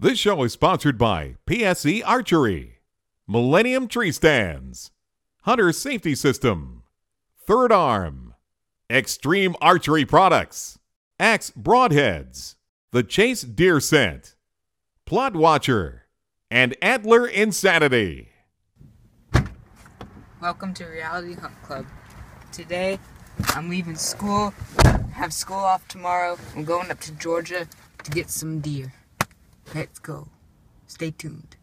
This show is sponsored by PSE Archery, Millennium Tree Stands, Hunter Safety System, Third Arm, Extreme Archery Products, Axe Broadheads, The Chase Deer Scent, Plot Watcher, and Antler Insanity. Welcome to Reality Hunt Club. Today, I'm leaving school, have school off tomorrow. I'm going up to Georgia to get some deer. Let's go. Stay tuned.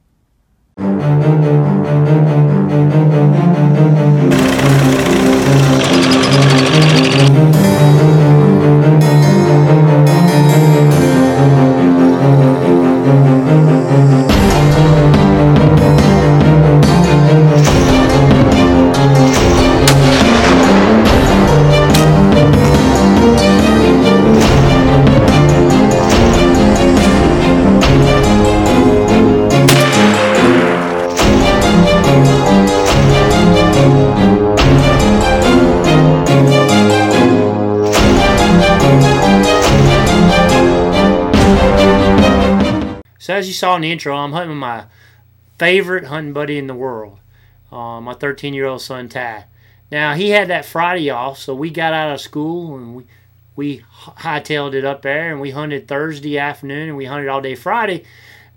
So as you saw in the intro, I'm hunting with my favorite hunting buddy in the world, my 13-year-old son, Ty. Now, he had that Friday off, so we got out of school, and we hightailed it up there, and we hunted Thursday afternoon, and we hunted all day Friday.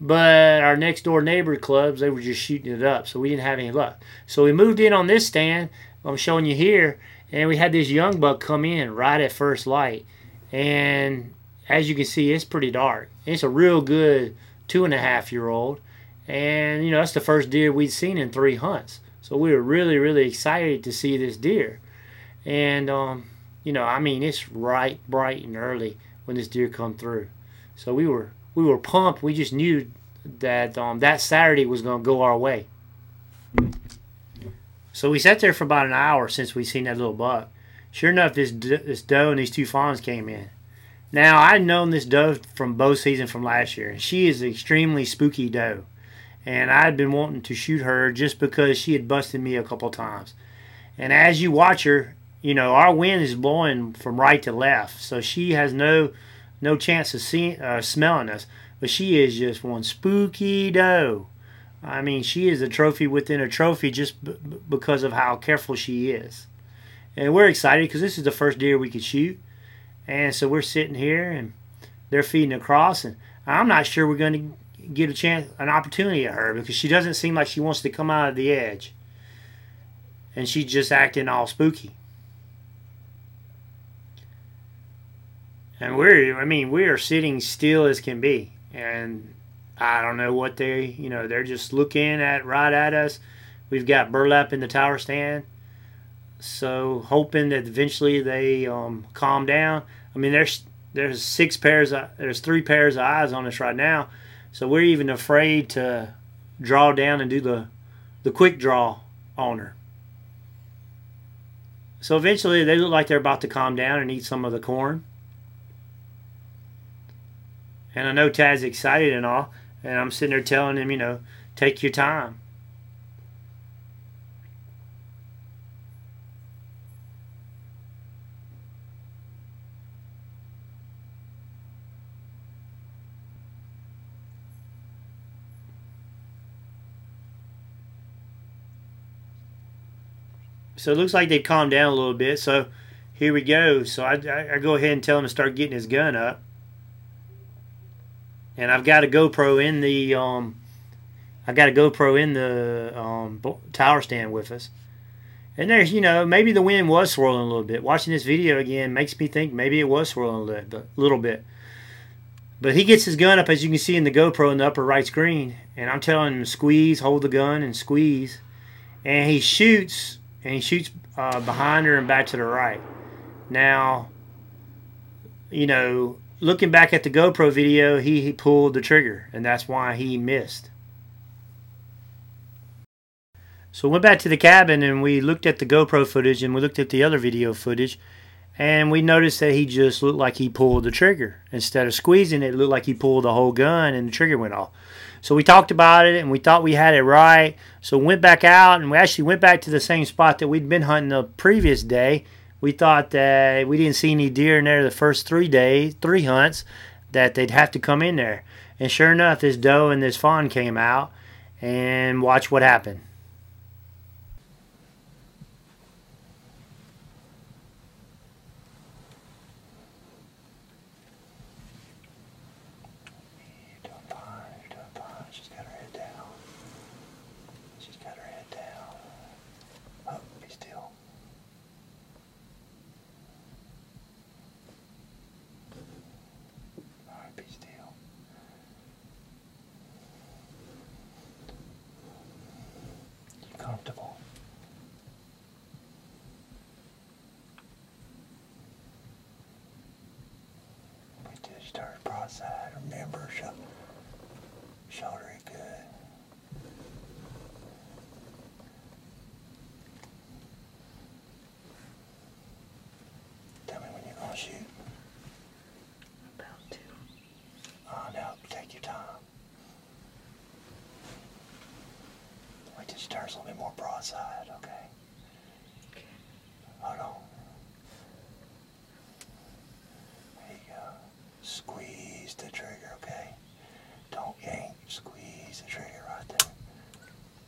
But our next-door neighbor clubs, they were just shooting it up, so we didn't have any luck. So we moved in on this stand I'm showing you here, and we had this young buck come in right at first light. And as you can see, it's pretty dark. It's a real good 2.5-year-old, and you know, that's the first deer we'd seen in 3 hunts, so we were really excited to see this deer. And you know, I mean, it's right bright and early when this deer come through, so we were pumped. We just knew that that Saturday was going to go our way. So we sat there for about an hour since we seen that little buck. Sure enough, this doe and these 2 fawns came in. Now, I've known this doe from bow season from last year, and she is an extremely spooky doe. And I'd been wanting to shoot her just because she had busted me a couple times. And as you watch her, you know, our wind is blowing from right to left, so she has no chance of smelling us. But she is just one spooky doe. I mean, she is a trophy within a trophy just because of how careful she is. And we're excited because this is the first deer we could shoot. And so we're sitting here, and they're feeding across, and I'm not sure we're going to get an opportunity at her, because she doesn't seem like she wants to come out of the edge. And she's just acting all spooky. And we are sitting still as can be. And I don't know what they're just looking right at us. We've got burlap in the tower stand, so hoping that eventually they calm down. I mean, there's 6 pairs of, there's 3 pairs of eyes on us right now, so we're even afraid to draw down and do the quick draw on her. So eventually they look like they're about to calm down and eat some of the corn. And I know Tad's excited and all, and I'm sitting there telling him, you know, take your time. So it looks like they've calmed down a little bit. So here we go. So I go ahead and tell him to start getting his gun up. And I've got a GoPro in the tower stand with us. And there's, you know, maybe the wind was swirling a little bit. Watching this video again makes me think maybe it was swirling a little bit. But he gets his gun up, as you can see in the GoPro in the upper right screen. And I'm telling him to squeeze, hold the gun, and squeeze. And he shoots. And he shoots behind her and back to the right. Now, you know, looking back at the GoPro video, he pulled the trigger, and that's why he missed. So we went back to the cabin, and we looked at the GoPro footage, and we looked at the other video footage, and we noticed that he just looked like he pulled the trigger. Instead of squeezing it, looked like he pulled the whole gun, and the trigger went off. So we talked about it, and we thought we had it right. So we went back out, and we actually went back to the same spot that we'd been hunting the previous day. We thought that we didn't see any deer in there the first 3 days, 3 hunts. that they'd have to come in there. And sure enough, this doe and this fawn came out, and watch what happened. Start broadside, remember, shoulder it good. Tell me when you're going to shoot. About two. Oh no, take your time. Wait till she turns a little bit more broadside, okay? Okay. Hold on. Squeeze the trigger, okay? Don't yank, squeeze the trigger right there.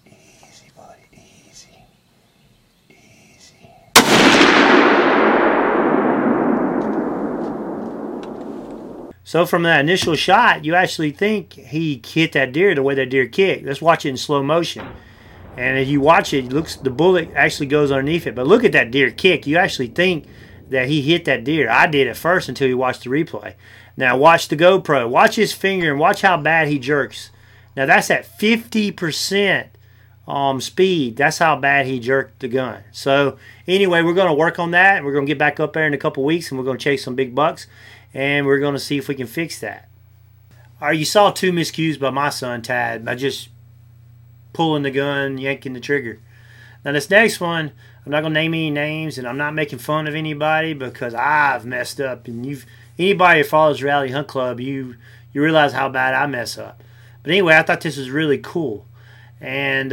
Easy, buddy, easy. Easy. So from that initial shot, you actually think he hit that deer the way that deer kicked. Let's watch it in slow motion. And if you watch it, the bullet actually goes underneath it. But look at that deer kick. You actually think that he hit that deer. I did at first until you watched the replay. Now watch the GoPro. Watch his finger and watch how bad he jerks. Now that's at 50% speed. That's how bad he jerked the gun. So anyway, we're going to work on that. We're going to get back up there in a couple weeks and we're going to chase some big bucks. And we're going to see if we can fix that. All right, you saw two miscues by my son, Tad, by just pulling the gun, yanking the trigger. Now this next one, I'm not going to name any names, and I'm not making fun of anybody because I've messed up. And anybody who follows Reality Hunt Club, you realize how bad I mess up. But anyway, I thought this was really cool. And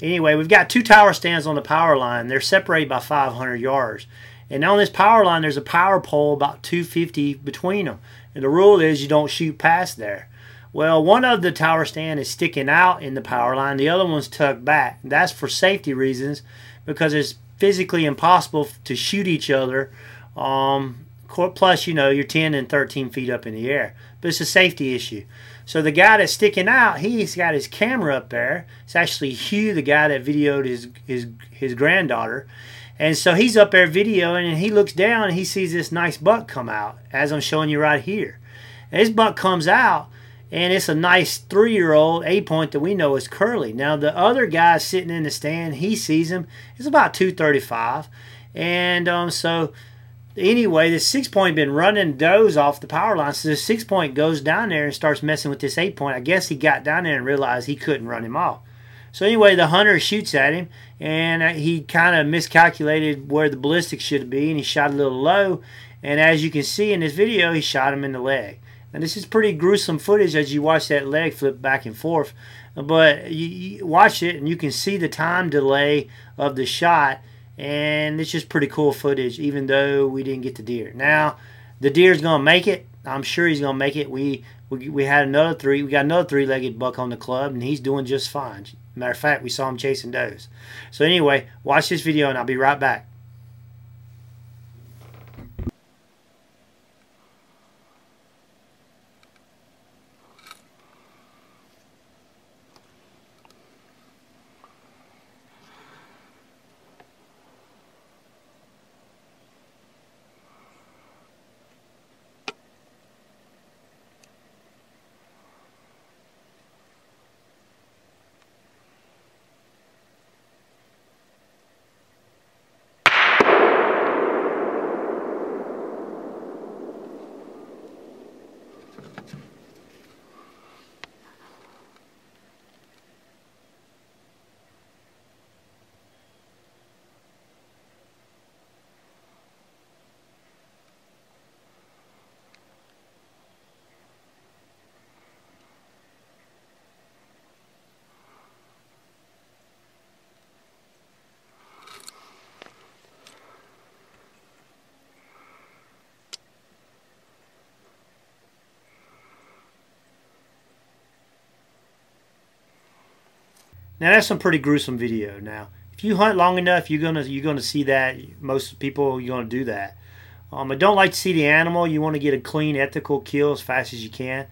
anyway, we've got two tower stands on the power line. They're separated by 500 yards. And on this power line, there's a power pole about 250 between them. And the rule is you don't shoot past there. Well, one of the tower stand is sticking out in the power line. The other one's tucked back. That's for safety reasons because it's physically impossible to shoot each other. Plus, you know, you're 10 and 13 feet up in the air. But it's a safety issue. So the guy that's sticking out, he's got his camera up there. It's actually Hugh, the guy that videoed his granddaughter. And so he's up there videoing, and he looks down, and he sees this nice buck come out, as I'm showing you right here. And this buck comes out. And it's a nice 3-year-old A-point that we know is curly. Now, the other guy sitting in the stand, he sees him. It's about 235. And so, anyway, this 6-point been running does off the power line. So, this 6-point goes down there and starts messing with this 8-point. I guess he got down there and realized he couldn't run him off. So, anyway, the hunter shoots at him. And he kind of miscalculated where the ballistics should be. And he shot a little low. And as you can see in this video, he shot him in the leg. And this is pretty gruesome footage as you watch that leg flip back and forth. But you watch it and you can see the time delay of the shot. And it's just pretty cool footage even though we didn't get the deer. Now, the deer's going to make it. I'm sure he's going to make it. We had another three. We got another three-legged buck on the club and he's doing just fine. Matter of fact, we saw him chasing does. So anyway, watch this video and I'll be right back. Now that's some pretty gruesome video. Now, if you hunt long enough, you're gonna see that. Most people, you're gonna do that. I don't like to see the animal. You want to get a clean, ethical kill as fast as you can.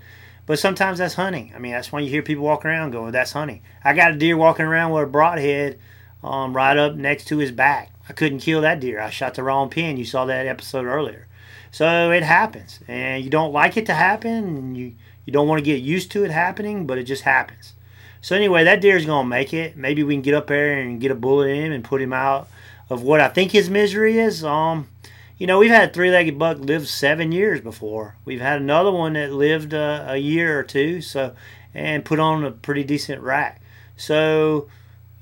But sometimes that's hunting. I mean, that's why you hear people walking around going, "That's hunting." I got a deer walking around with a broadhead right up next to his back. I couldn't kill that deer. I shot the wrong pin. You saw that episode earlier. So it happens, and you don't like it to happen, and you don't want to get used to it happening, but it just happens. So anyway, that deer's going to make it. Maybe we can get up there and get a bullet in him and put him out of what I think his misery is. You know, we've had a three-legged buck live 7 years before. We've had another one that lived a year or two, so, and put on a pretty decent rack. So,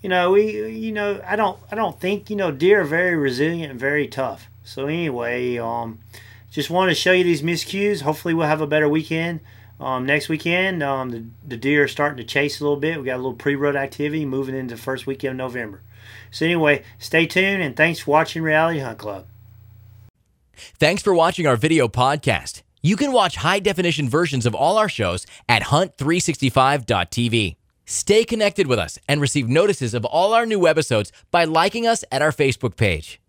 you know, I don't think, you know, deer are very resilient and very tough. So anyway, just wanted to show you these miscues. Hopefully we'll have a better weekend. Next weekend, the deer are starting to chase a little bit. We got a little pre-rut activity moving into the first weekend of November. So anyway, stay tuned, and thanks for watching Reality Hunt Club. Thanks for watching our video podcast. You can watch high-definition versions of all our shows at hunt365.tv. Stay connected with us and receive notices of all our new episodes by liking us at our Facebook page.